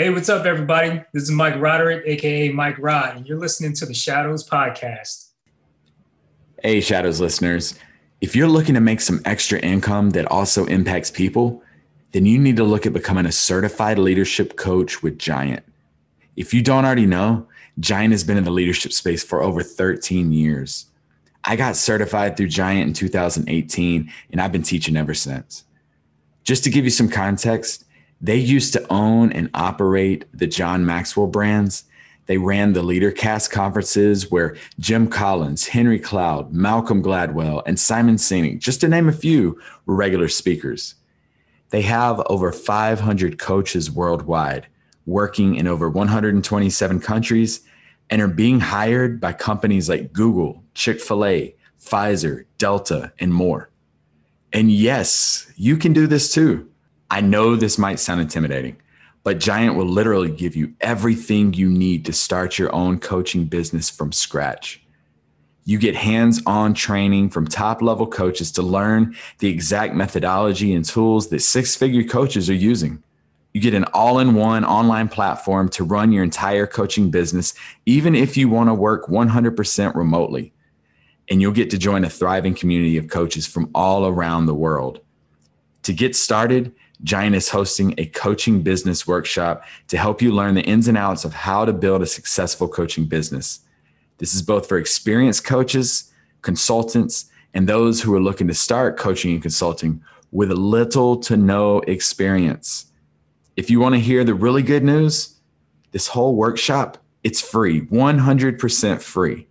Hey, what's up, everybody? This is Mike Roderick, aka Mike Rod, and you're listening to the Shadows Podcast. Hey, Shadows listeners. If you're looking to make some extra income that also impacts people, then you need to look at becoming a certified leadership coach with Giant. If you don't already know, Giant has been in the leadership space for over 13 years. I got certified through Giant in 2018, and I've been teaching ever since. Just to give you some context, they used to own and operate the John Maxwell brands. They ran the LeaderCast conferences where Jim Collins, Henry Cloud, Malcolm Gladwell, and Simon Sinek, just to name a few, were regular speakers. They have over 500 coaches worldwide, working in over 127 countries, and are being hired by companies like Google, Chick-fil-A, Pfizer, Delta, and more. And yes, you can do this too. I know this might sound intimidating, but Giant will literally give you everything you need to start your own coaching business from scratch. You get hands-on training from top-level coaches to learn the exact methodology and tools that six-figure coaches are using. You get an all-in-one online platform to run your entire coaching business, even if you want to work 100% remotely. And you'll get to join a thriving community of coaches from all around the world. To get started, Giant is hosting a coaching business workshop to help you learn the ins and outs of how to build a successful coaching business. This is both for experienced coaches, consultants, and those who are looking to start coaching and consulting with little to no experience. If you want to hear the really good news, this whole workshop, it's free, 100% free.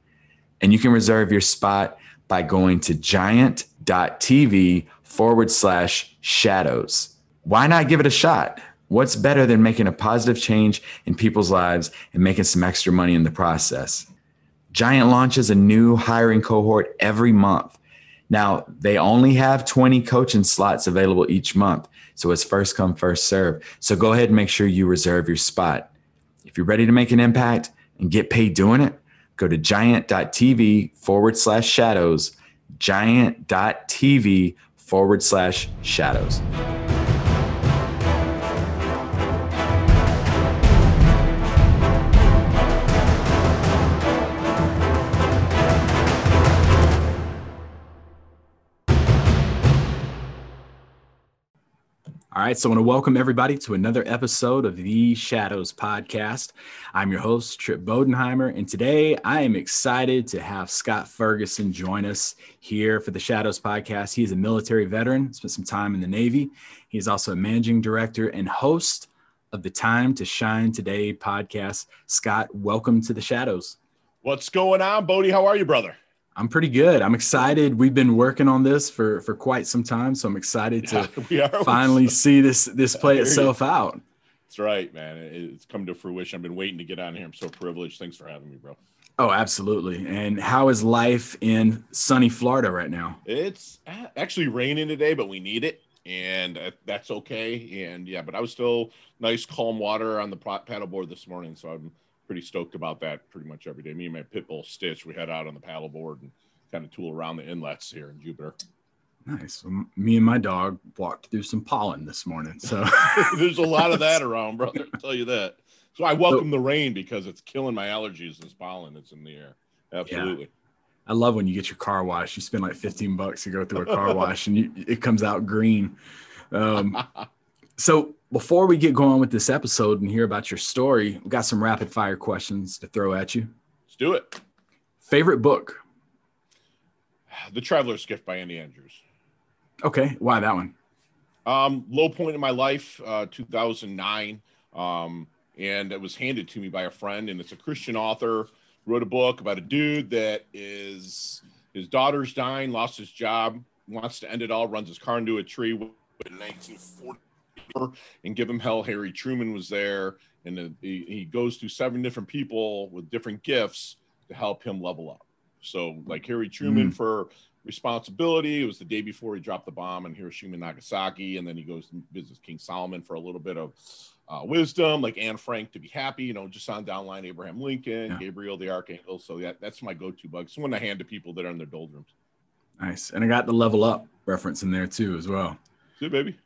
And you can reserve your spot by going to giant.tv/shadows. Why not give it a shot? What's better than making a positive change in people's lives and making some extra money in the process? Giant launches a new hiring cohort every month. Now, they only have 20 coaching slots available each month, so it's first come, first serve. So go ahead and make sure you reserve your spot. If you're ready to make an impact and get paid doing it, go to giant.tv/shadows, giant.tv/shadows. All right, so I want to welcome everybody to another episode of the Shadows Podcast. I'm your host, Trip Bodenheimer, and today I am excited to have Scott Ferguson join us here for the Shadows Podcast. He is a military veteran, spent some time in the Navy. He is also a managing director and host of the Time to Shine Today podcast. Scott, welcome to the Shadows. What's going on, Bodie? How are you, brother? I'm pretty good. I'm excited. We've been working on this for quite some time, so I'm excited to finally see this play itself out. That's right, man. It's come to fruition. I've been waiting to get on here. I'm so privileged. Thanks for having me, bro. Oh, absolutely. And how is life in sunny Florida right now? It's actually raining today, but we need it, and that's okay. And yeah, but I was still nice, calm water on the paddleboard this morning, so I'm pretty stoked about that pretty much every day. Me and my pit bull Stitch, we head out on the paddleboard and kind of tool around the inlets here in Jupiter. Nice. Well, me and my dog walked through some pollen this morning. So there's a lot of that around, brother. I'll tell you that. So I welcome the rain because it's killing my allergies, this pollen that's in the air. Absolutely. Yeah. I love when you get your car washed. You spend like $15 to go through a car wash and it comes out green. So before we get going with this episode and hear about your story, we've got some rapid fire questions to throw at you. Let's do it. Favorite book? The Traveler's Gift by Andy Andrews. Okay. Why that one? Low point in my life, 2009. And it was handed to me by a friend, and it's a Christian author, wrote a book about a dude that his daughter's dying, lost his job, wants to end it all, runs his car into a tree in 1940. And give him hell, Harry Truman was there, and he goes to seven different people with different gifts to help him level up. So like Harry Truman for responsibility, it was the day before he dropped the bomb in Hiroshima and Nagasaki, and then he goes and visits King Solomon for a little bit of wisdom, like Anne Frank to be happy, just on down line, Abraham Lincoln, Gabriel the Archangel. So that's my go-to book. It's one I hand to people that are in their doldrums. Nice. And I got the level up reference in there too as well. Good, baby.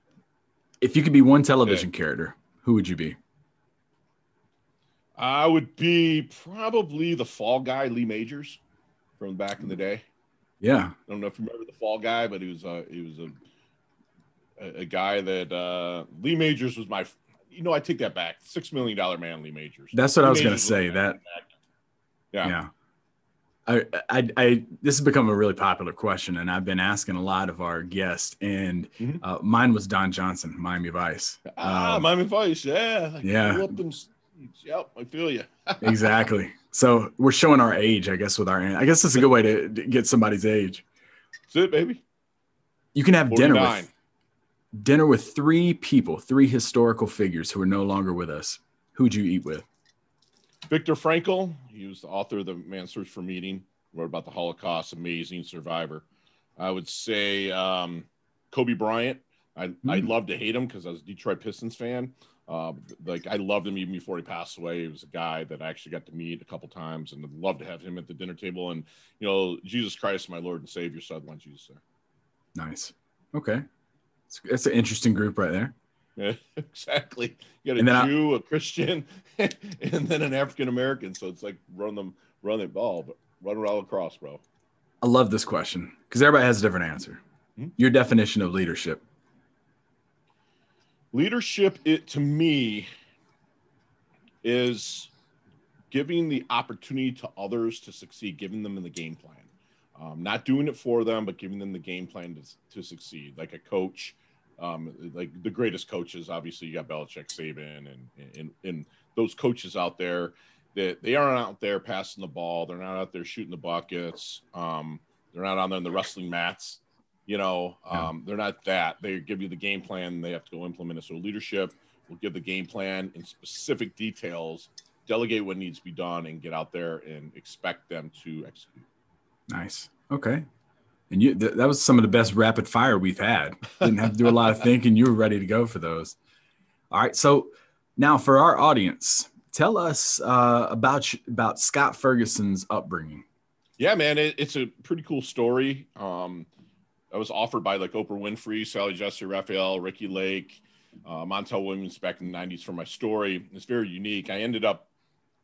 If you could be one television character, who would you be? I would be probably the fall guy, Lee Majors, from back in the day. Yeah. I don't know if you remember the fall guy, but he was a guy that Lee Majors was my, you know, I take that back. $6 Million Man, Lee Majors. That's what Lee I was going to say. That. Yeah. Yeah. I this has become a really popular question, and I've been asking a lot of our guests, and mine was Don Johnson, Miami Vice. Miami Vice, yeah. Yep, I feel you. Exactly. So we're showing our age, I guess, with our – I guess that's a good way to get somebody's age. That's it, baby. You can have 49. dinner with three people, three historical figures who are no longer with us. Who would you eat with? Victor Frankel, he was the author of The Man's Search for Meaning, wrote about the Holocaust, amazing survivor. I would say Kobe Bryant. I love to hate him because I was a Detroit Pistons fan. I loved him even before he passed away. He was a guy that I actually got to meet a couple times, and I'd love to have him at the dinner table. And, you know, Jesus Christ, my Lord and Savior, so I'd want Jesus there. Nice. Okay. That's an interesting group right there. Yeah, exactly. You got a Jew, a Christian, and then an African American. So it's like run it all across, bro. I love this question because everybody has a different answer. Your definition of leadership. Leadership, it to me, is giving the opportunity to others to succeed, giving them the game plan. Not doing it for them, but giving them the game plan to succeed, like a coach. Like the greatest coaches, obviously you got Belichick, Saban, and those coaches out there that they aren't out there passing the ball. They're not out there shooting the buckets. They're not on there in the wrestling mats, you know, they're not that. They give you the game plan. They have to go implement it. So leadership will give the game plan in specific details, delegate what needs to be done, and get out there and expect them to execute. Nice. Okay. And that was some of the best rapid fire we've had. Didn't have to do a lot of thinking. You were ready to go for those. All right. So now for our audience, tell us about Scott Ferguson's upbringing. Yeah, man, it's a pretty cool story. I was offered by like Oprah Winfrey, Sally Jessy Raphael, Ricky Lake, Montel Williams back in the 90s for my story. It's very unique. I ended up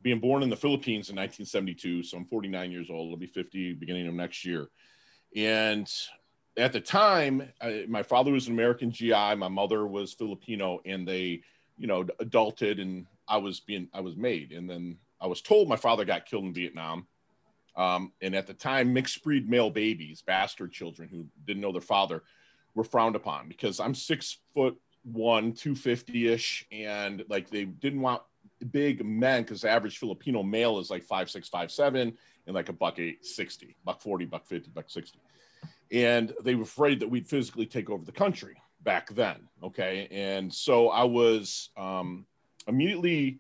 being born in the Philippines in 1972. So I'm 49 years old. I'll be 50 beginning of next year. And at the time, my father was an American GI. My mother was Filipino, and they, you know, adulted, and I was made. And then I was told my father got killed in Vietnam. And at the time, mixed breed male babies, bastard children who didn't know their father, were frowned upon because I'm 6'1", 250-ish. And like, they didn't want big men because the average Filipino male is like 5'6", 5'7", and like a $1.60, $1.40, $1.50, $1.60. And they were afraid that we'd physically take over the country back then, okay? And so I was immediately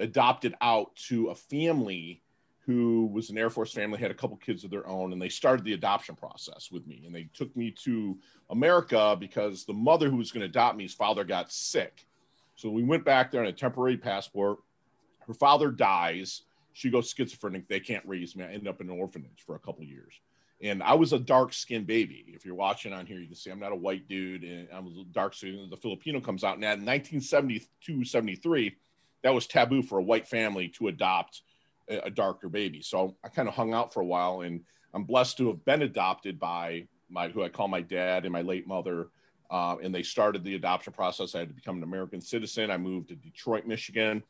adopted out to a family who was an Air Force family, had a couple kids of their own, and they started the adoption process with me. And they took me to America because the mother who was gonna adopt me, his father got sick. So we went back there on a temporary passport. Her father dies. She goes schizophrenic. They can't raise me. I ended up in an orphanage for a couple of years. And I was a dark-skinned baby. If you're watching on here, you can see I'm not a white dude. And I was dark-skinned. The Filipino comes out. And in 1972, 73, that was taboo for a white family to adopt a darker baby. So I kind of hung out for a while. And I'm blessed to have been adopted by who I call my dad and my late mother. And they started the adoption process. I had to become an American citizen. I moved to Detroit, Michigan.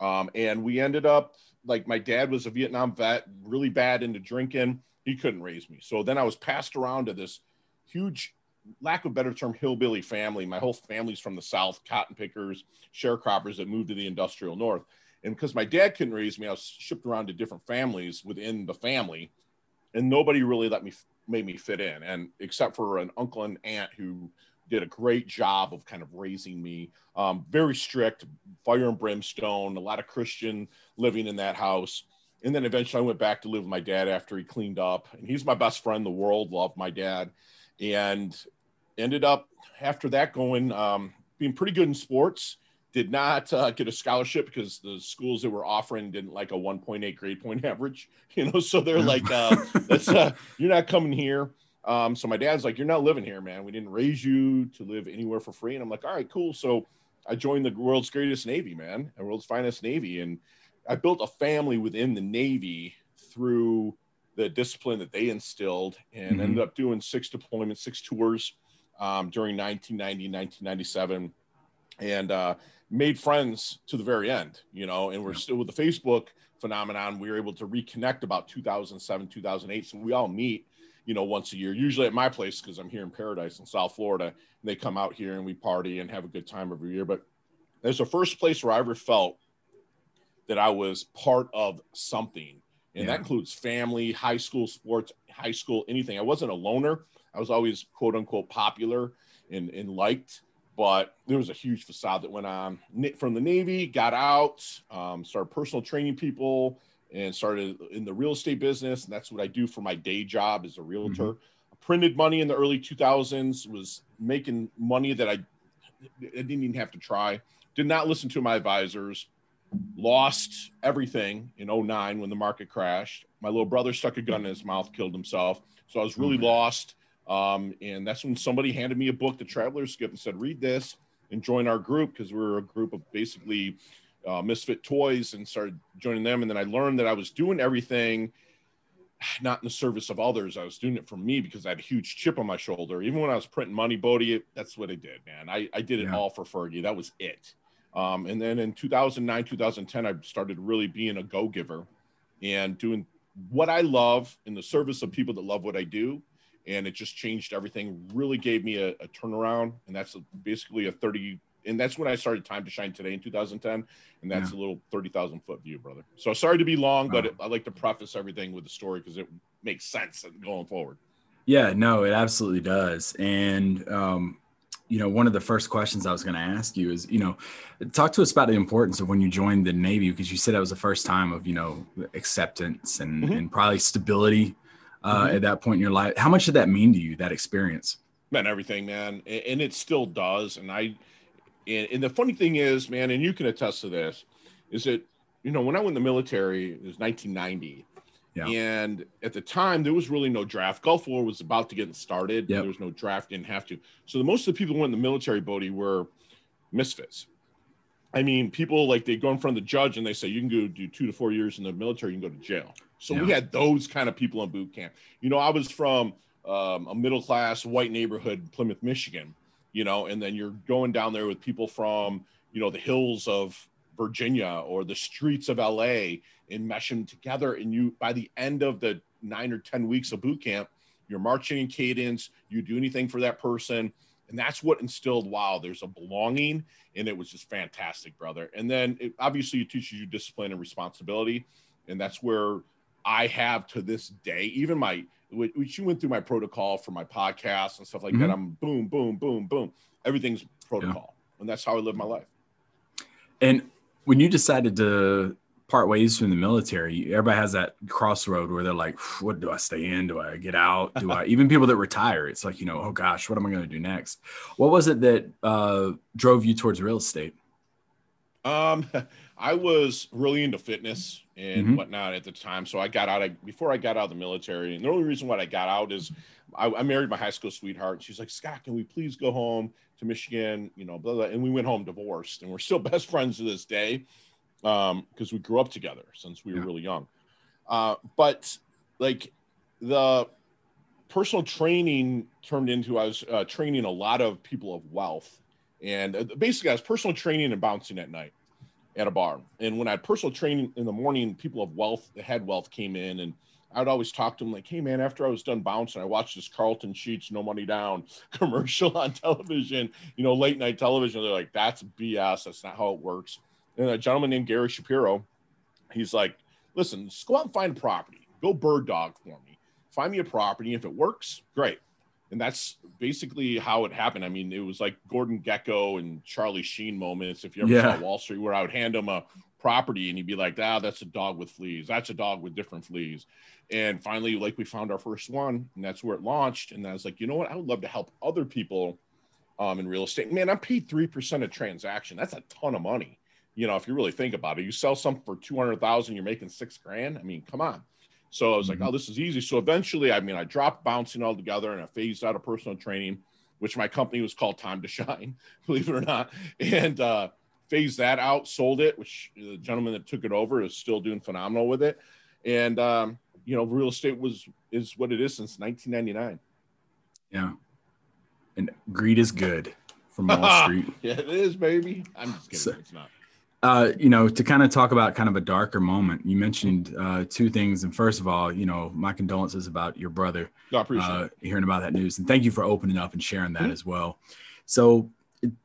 And we ended up, like, my dad was a Vietnam vet, really bad into drinking. He couldn't raise me. So then I was passed around to this huge, lack of a better term, hillbilly family. My whole family's from the South, cotton pickers, sharecroppers that moved to the industrial North. And because my dad couldn't raise me, I was shipped around to different families within the family. And nobody really made me fit in. And except for an uncle and aunt who did a great job of kind of raising me. Very strict, fire and brimstone, a lot of Christian living in that house. And then eventually I went back to live with my dad after he cleaned up. And he's my best friend in the world, loved my dad. And ended up after that going, being pretty good in sports. Did not get a scholarship because the schools that were offering didn't like a 1.8 grade point average. You know, so they're like, you're not coming here. So my dad's like, you're not living here, man. We didn't raise you to live anywhere for free. And I'm like, all right, cool. So I joined the world's greatest Navy, man, and world's finest Navy. And I built a family within the Navy through the discipline that they instilled, and mm-hmm. ended up doing 6 deployments, 6 tours during 1990, 1997, and made friends to the very end, you know, and we're still with the Facebook phenomenon. We were able to reconnect about 2007, 2008. So we all meet, you know, once a year, usually at my place, because I'm here in Paradise in South Florida, and they come out here and we party and have a good time every year. But that's the first place where I ever felt that I was part of something. And that includes family, high school sports, high school, anything. I wasn't a loner. I was always, quote unquote, popular and liked, but there was a huge facade that went on. From the Navy, got out, started personal training people, and started in the real estate business. And that's what I do for my day job as a realtor. Mm-hmm. I printed money in the early 2000s, was making money that I didn't even have to try. Did not listen to my advisors. Lost everything in 2009 when the market crashed. My little brother stuck a gun in his mouth, killed himself. So I was really lost. And that's when somebody handed me a book, The Traveler's Gift, and said, read this and join our group, because we were a group of basically misfit toys, and started joining them. And then I learned that I was doing everything not in the service of others. I was doing it for me because I had a huge chip on my shoulder. Even when I was printing money, Bodie, that's what I did, man. I did it all for Fergie. That was it. And then in 2009, 2010, I started really being a go-giver and doing what I love in the service of people that love what I do. And it just changed everything, really gave me a turnaround. And that's basically a 30, and that's when I started Time to Shine Today in 2010. And that's a little 30,000 foot view, brother. So sorry to be long, but I like to preface everything with a story because it makes sense going forward. Yeah, no, it absolutely does. And, you know, one of the first questions I was going to ask you is, you know, talk to us about the importance of when you joined the Navy, because you said that was the first time of, you know, acceptance and, and probably stability at that point in your life. How much did that mean to you, that experience? Man, everything, man. And it still does. And and the funny thing is, man, and you can attest to this, is that, you know, when I went in the military, it was 1990. Yeah. And at the time, there was really no draft. Gulf War was about to get started. Yep. There was no draft, didn't have to. So most of the people who went in the military, Bodie, were misfits. I mean, people, like, they go in front of the judge and they say, you can go do 2 to 4 years in the military, you can go to jail. So we had those kind of people in boot camp. You know, I was from a middle-class white neighborhood in Plymouth, Michigan, you know, and then you're going down there with people from, you know, the hills of Virginia or the streets of LA, and mesh them together. And you, by the end of the 9 or 10 weeks of boot camp, you're marching in cadence, you do anything for that person. And that's what instilled, wow, there's a belonging. And it was just fantastic, brother. And then it obviously it teaches you discipline and responsibility. And that's where I have to this day, even which you went through my protocol for my podcast and stuff like that. I'm boom, boom, boom, boom. Everything's protocol. Yeah. And that's how I live my life. And when you decided to part ways from the military, everybody has that crossroad where they're like, what do I stay in? Do I get out? Do I, even people that retire, it's like, you know, oh gosh, what am I going to do next? What was it that drove you towards real estate? I was really into fitness and whatnot at the time. So I got out, before I got out of the military. And the only reason why I got out is I married my high school sweetheart. She's like, Scott, can we please go home to Michigan, you know, blah, blah. And we went home divorced, and we're still best friends to this day. Because we grew up together since we were really young. But like the personal training turned into, I was training a lot of people of wealth, and basically I was personal training and bouncing at night at a bar. And when I had personal training in the morning, people of wealth, the head wealth came in, and I would always talk to them like, hey man, after I was done bouncing, I watched this Carlton Sheets, No Money Down commercial on television, you know, late night television. They're like, that's BS. That's not how it works. And a gentleman named Gary Shapiro, he's like, listen, just go out and find a property. Go bird dog for me. Find me a property. If it works, great. And that's basically how it happened. I mean, it was like Gordon Gekko and Charlie Sheen moments. If you ever saw Wall Street, where I would hand him a property and he'd be like, ah, that's a dog with fleas. That's a dog with different fleas. And finally, like, we found our first one, and that's where it launched. And I was like, you know what? I would love to help other people in real estate. Man, I'm paid 3% of transaction. That's a ton of money. You know, if you really think about it, you sell something for $200,000, you're making $6,000. I mean, come on. So I was like, oh, this is easy. So eventually, I mean, I dropped bouncing altogether, and I phased out of personal training, which my company was called Time to Shine, believe it or not. And phased that out, sold it, which the gentleman that took it over is still doing phenomenal with it. And, you know, real estate is what it is since 1999. Yeah. And greed is good from Wall Street. Yeah, it is, baby. I'm just kidding. So, it's not. You know, to kind of talk about kind of a darker moment, you mentioned two things. And first of all, you know, my condolences about your brother. I appreciate hearing about that news. And thank you for opening up and sharing that as well. So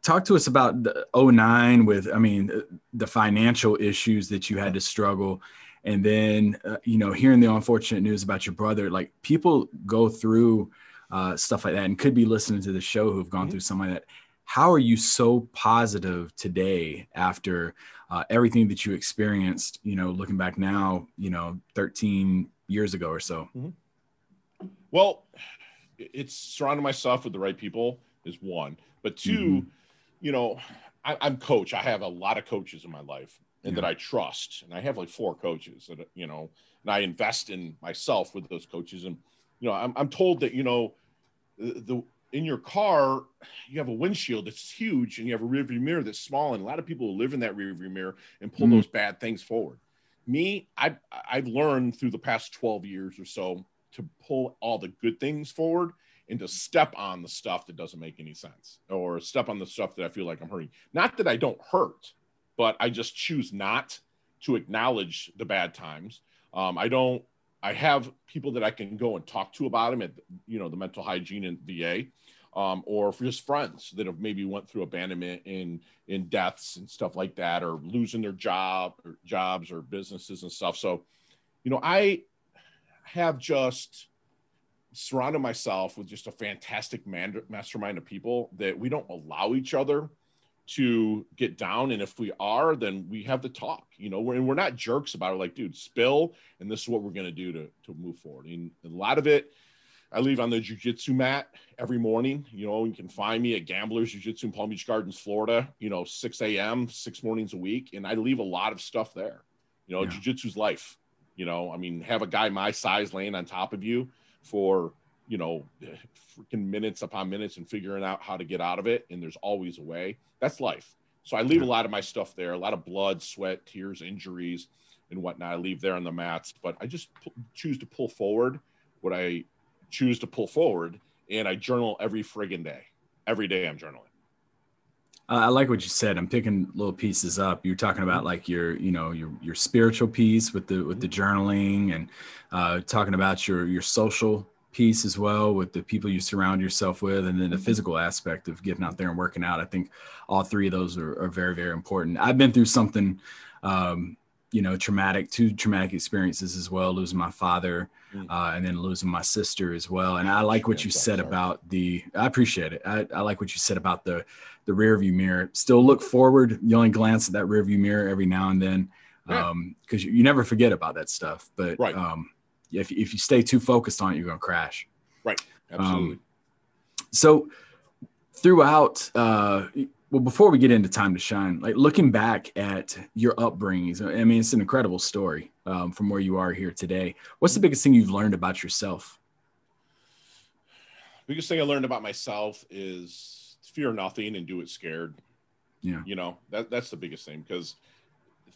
talk to us about the 2009 with, I mean, the financial issues that you had to struggle. And then, you know, hearing the unfortunate news about your brother, like people go through stuff like that and could be listening to the show who've gone through something like that. How are you so positive today after everything that you experienced, you know, looking back now, you know, 13 years ago or so? Mm-hmm. Well, it's surrounding myself with the right people is one, but two, you know, I'm coach. I have a lot of coaches in my life and that I trust. And I have like four coaches that, you know, and I invest in myself with those coaches. And, you know, I'm told that, you know, in your car, you have a windshield that's huge and you have a rearview mirror that's small. And a lot of people will live in that rearview mirror and pull those bad things forward. Me, I've learned through the past 12 years or so to pull all the good things forward and to step on the stuff that doesn't make any sense or step on the stuff that I feel like I'm hurting. Not that I don't hurt, but I just choose not to acknowledge the bad times. I have people that I can go and talk to about them at, you know, the mental hygiene and VA, or just friends that have maybe went through abandonment in deaths and stuff like that, or losing their job or jobs or businesses and stuff. So, you know, I have just surrounded myself with just a fantastic mastermind of people that we don't allow each other to get down. And if we are, then we have the talk, you know, we're not jerks about it. Like, dude, spill. And this is what we're going to do to move forward. And a lot of it, I leave on the jujitsu mat every morning. You know, you can find me at Gambler's Jujitsu in Palm Beach Gardens, Florida, you know, 6 a.m., 6 mornings a week. And I leave a lot of stuff there. You know, jujitsu's life, you know, I mean, have a guy my size laying on top of you for, you know, freaking minutes upon minutes and figuring out how to get out of it. And there's always a way. That's life. So I leave a lot of my stuff there, a lot of blood, sweat, tears, injuries, and whatnot. I leave there on the mats, but I just choose to pull forward what I choose to pull forward. And I journal every friggin' day. Every day I'm journaling. I like what you said. I'm picking little pieces up. You're talking about like your, you know, your spiritual piece with the journaling and talking about your social piece as well with the people you surround yourself with, and then the physical aspect of getting out there and working out. I think all three of those are very, very important. I've been through something, you know, two traumatic experiences as well, losing my father and then losing my sister as well. And I like what you said about I appreciate it. I like what you said about the rearview mirror. Still look forward. You only glance at that rearview mirror every now and then because you never forget about that stuff. But if you stay too focused on it, you're going to crash. Right. Absolutely. So throughout, well, before we get into Time to Shine, like looking back at your upbringings, I mean, it's an incredible story from where you are here today. What's the biggest thing you've learned about yourself? Biggest thing I learned about myself is fear nothing and do it scared. Yeah. You know, that's the biggest thing, because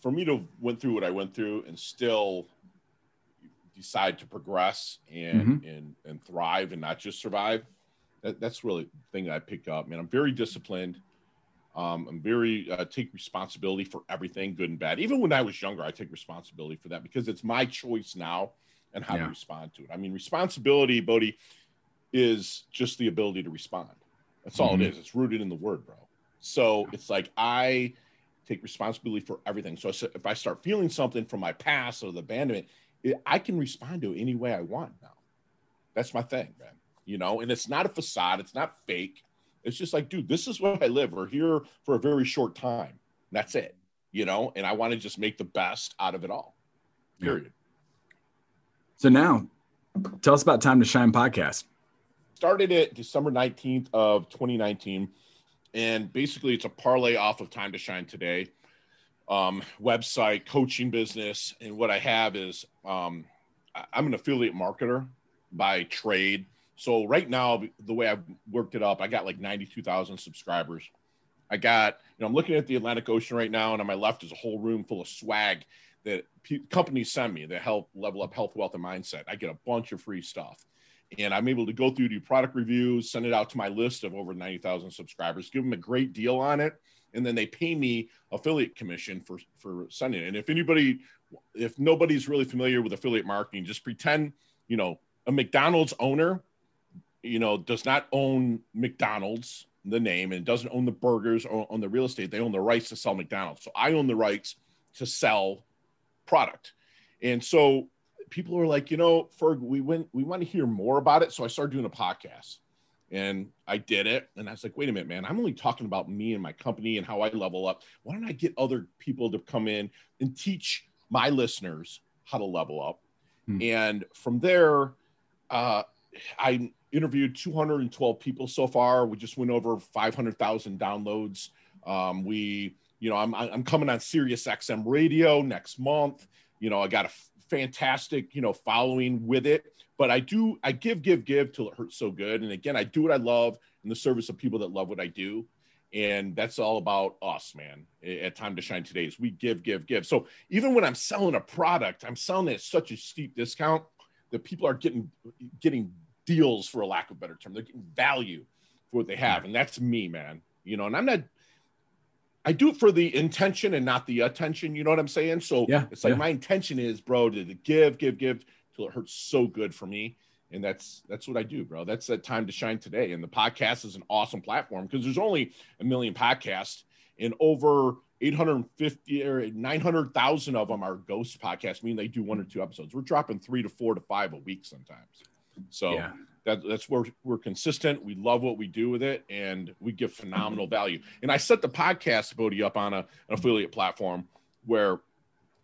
for me to went through what I went through and still decide to progress and thrive and not just survive. That's really the thing that I pick up, man. I'm very disciplined. I'm very take responsibility for everything, good and bad. Even when I was younger, I take responsibility for that because it's my choice now and how to respond to it. I mean, responsibility, Bodhi, is just the ability to respond. That's all it is. It's rooted in the word, bro. So it's like I take responsibility for everything. So if I start feeling something from my past or the abandonment, I can respond to it any way I want now. That's my thing, man. You know, and it's not a facade. It's not fake. It's just like, dude, this is where I live. We're here for a very short time. That's it, you know, and I want to just make the best out of it all, period. Yeah. So now tell us about Time to Shine podcast. Started it December 19th of 2019. And basically it's a parlay off of Time to Shine Today. Website, coaching business. And what I have is I'm an affiliate marketer by trade. So right now, the way I've worked it up, I got like 92,000 subscribers I got, you know, I'm looking at the Atlantic Ocean right now, and on my left is a whole room full of swag that companies send me that help level up health, wealth, and mindset. I get a bunch of free stuff. And I'm able to go through, do product reviews, send it out to my list of over 90,000 subscribers, give them a great deal on it. And then they pay me affiliate commission for sending it. And if nobody's really familiar with affiliate marketing, just pretend, you know, a McDonald's owner, you know, does not own McDonald's, the name, and doesn't own the burgers or own the real estate. They own the rights to sell McDonald's. So I own the rights to sell product. And so people are like, you know, Ferg, we want to hear more about it. So I started doing a podcast, and I did it. And I was like, wait a minute, man, I'm only talking about me and my company and how I level up. Why don't I get other people to come in and teach my listeners how to level up? Hmm. And from there, I interviewed 212 people so far. We just went over 500,000 downloads. I'm coming on Sirius XM radio next month. You know, I got a fantastic, you know, following with it, but I give till it hurts so good. And again, I do what I love in the service of people that love what I do. And that's all about us, man. At Time to Shine Today, is we give. So even when I'm selling a product, I'm selling it at such a steep discount that people are getting deals, for a lack of better term. They're getting value for what they have. And that's me, man. You know, and I do it for the intention and not the attention. You know what I'm saying? So yeah, it's like, yeah, my intention is, bro, to give till it hurts so good for me. And that's what I do, bro. That's that Time to Shine Today. And the podcast is an awesome platform because there's only 1 million podcasts, and over 850 or 900,000 of them are ghost podcasts, meaning they do one or two episodes. We're dropping 3 to 4 to 5 a week sometimes. So yeah, that's where we're consistent. We love what we do with it, and we give phenomenal value. And I set the podcast, Bodhi, up on an affiliate platform where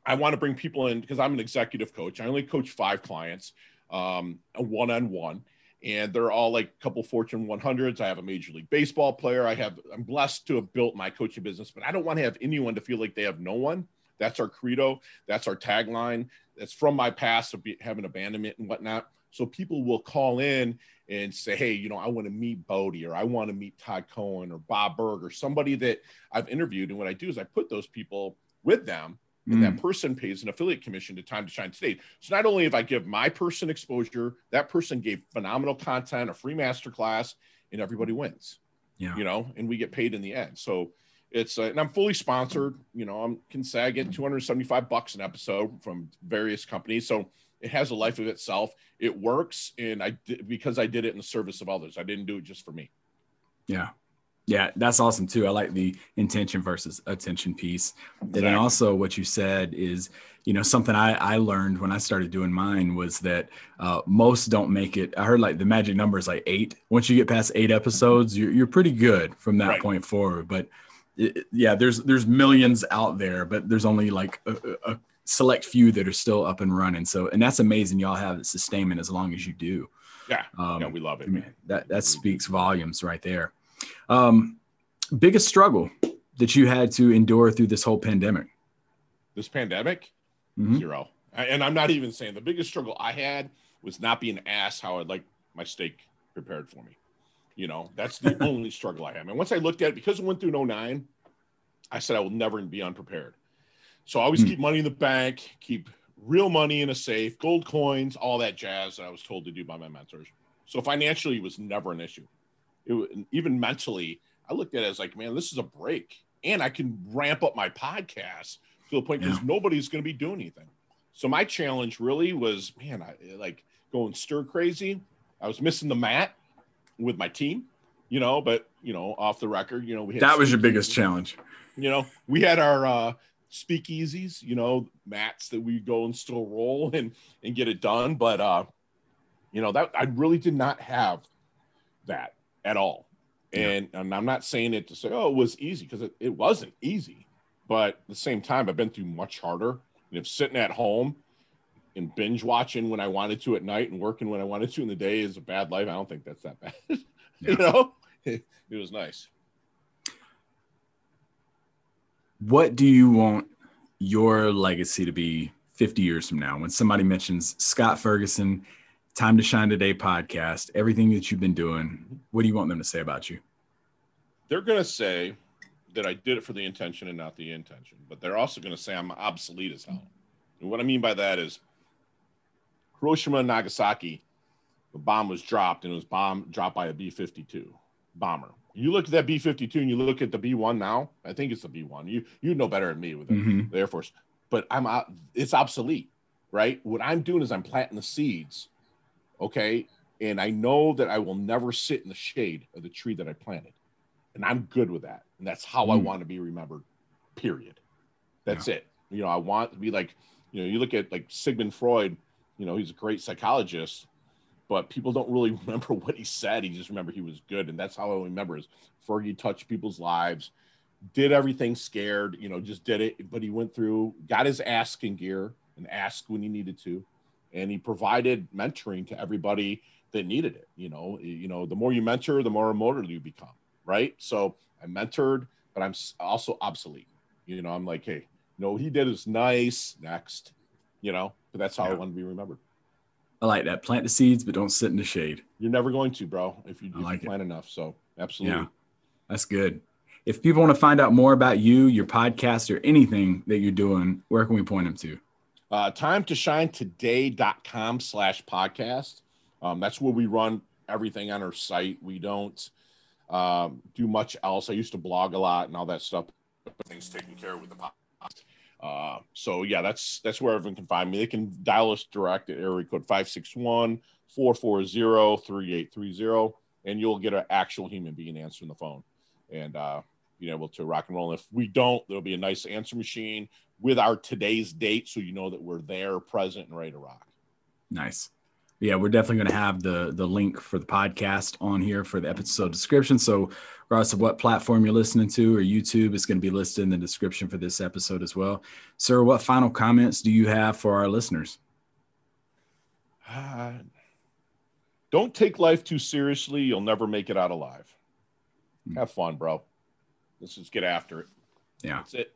I want to bring people in because I'm an executive coach. I only coach 5 clients, a one-on-one, and they're all like a couple Fortune 100s. I have a Major League Baseball player. I'm blessed to have built my coaching business, but I don't want to have anyone to feel like they have no one. That's our credo. That's our tagline. That's from my past of having abandonment and whatnot. So people will call in and say, hey, you know, I want to meet Bodhi, or I want to meet Todd Cohen or Bob Berg or somebody that I've interviewed. And what I do is I put those people with them, and that person pays an affiliate commission to Time to Shine Today. So not only if I give my person exposure, that person gave phenomenal content, a free masterclass, and everybody wins. Yeah, you know, and we get paid in the end. So it's and I'm fully sponsored. You know, I get $275 an episode from various companies. So it has a life of itself. It works. And because I did it in the service of others. I didn't do it just for me. Yeah. Yeah. That's awesome too. I like the intention versus attention piece. Exactly. And then also what you said is, you know, something I learned when I started doing mine was that most don't make it. I heard like the magic number is like 8. Once you get past 8 episodes, you're pretty good from that point forward. But there's millions out there, but there's only like a select few that are still up and running. So, and that's amazing. Y'all have that sustainment as long as you do. Yeah. We love it, man. That speaks volumes right there. Biggest struggle that you had to endure through this whole pandemic? This pandemic? Mm-hmm. Zero. And I'm not even saying the biggest struggle I had was not being asked how I'd like my steak prepared for me. You know, that's the only struggle I had. And once I looked at it, because it went through in 2009, I said, I will never be unprepared. So I always keep money in the bank, keep real money in a safe, gold coins, all that jazz that I was told to do by my mentors. So financially, it was never an issue. Even mentally, I looked at it as like, man, this is a break. And I can ramp up my podcast to the point because nobody's going to be doing anything. So my challenge really was, man, I going stir crazy. I was missing the mat with my team, you know, but, you know, off the record, you know, that was your biggest challenge. You know, we had our, speakeasies, you know, mats that we go and still roll and get it done. But, you know, that I really did not have that at all. And I'm not saying it to say, oh, it was easy, because it wasn't easy. But at the same time, I've been through much harder. And if sitting at home and binge watching when I wanted to at night and working when I wanted to in the day is a bad life, I don't think that's that bad. Yeah. You know, it was nice. What do you want your legacy to be 50 years from now? When somebody mentions Scott Ferguson, Time to Shine Today podcast, everything that you've been doing, what do you want them to say about you? They're going to say that I did it for the intention and not the intention. But they're also going to say I'm obsolete as hell. And what I mean by that is Hiroshima and Nagasaki, the bomb was dropped, and it was dropped by a B-52 bomber. You look at that B-52 and you look at the B-1 now. I think it's the B-1. You know better than me with the Air Force. But it's obsolete, right? What I'm doing is I'm planting the seeds, okay? And I know that I will never sit in the shade of the tree that I planted. And I'm good with that. And that's how I want to be remembered, period. That's it. You know, I want to be like, you know, you look at like Sigmund Freud, you know, he's a great psychologist, but people don't really remember what he said. He just remember he was good. And that's how I remember is Fergie touched people's lives, did everything scared, you know, just did it. But he went through, got his ask in gear and asked when he needed to. And he provided mentoring to everybody that needed it. You know, the more you mentor, the more immortal you become. Right. So I mentored, but I'm also obsolete. You know, I'm like, hey, no, what he did is nice. Next, you know, but that's how I want to be remembered. I like that. Plant the seeds, but don't sit in the shade. You're never going to, bro, if you plant enough. So absolutely. Yeah, that's good. If people want to find out more about you, your podcast, or anything that you're doing, where can we point them to? TimeToShineToday.com/podcast. That's where we run everything on our site. We don't do much else. I used to blog a lot and all that stuff, but things taken care of with the podcast. So yeah, that's where everyone can find me. They can dial us direct at area code 561-440-3830, and you'll get an actual human being answering the phone and being able to rock and roll. And if we don't, there'll be a nice answer machine with our today's date, so you know that we're there, present, and ready to rock. Nice. Yeah, we're definitely going to have the link for the podcast on here for the episode description. So regardless of what platform you're listening to or YouTube, it's going to be listed in the description for this episode as well. Sir, what final comments do you have for our listeners? Don't take life too seriously. You'll never make it out alive. Have fun, bro. Let's just get after it. Yeah. That's it.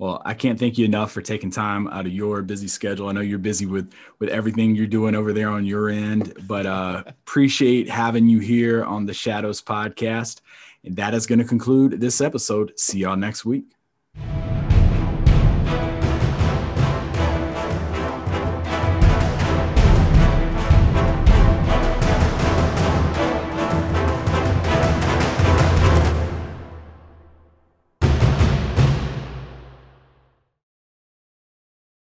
Well, I can't thank you enough for taking time out of your busy schedule. I know you're busy with everything you're doing over there on your end, but appreciate having you here on the Shadows Podcast. And that is going to conclude this episode. See y'all next week.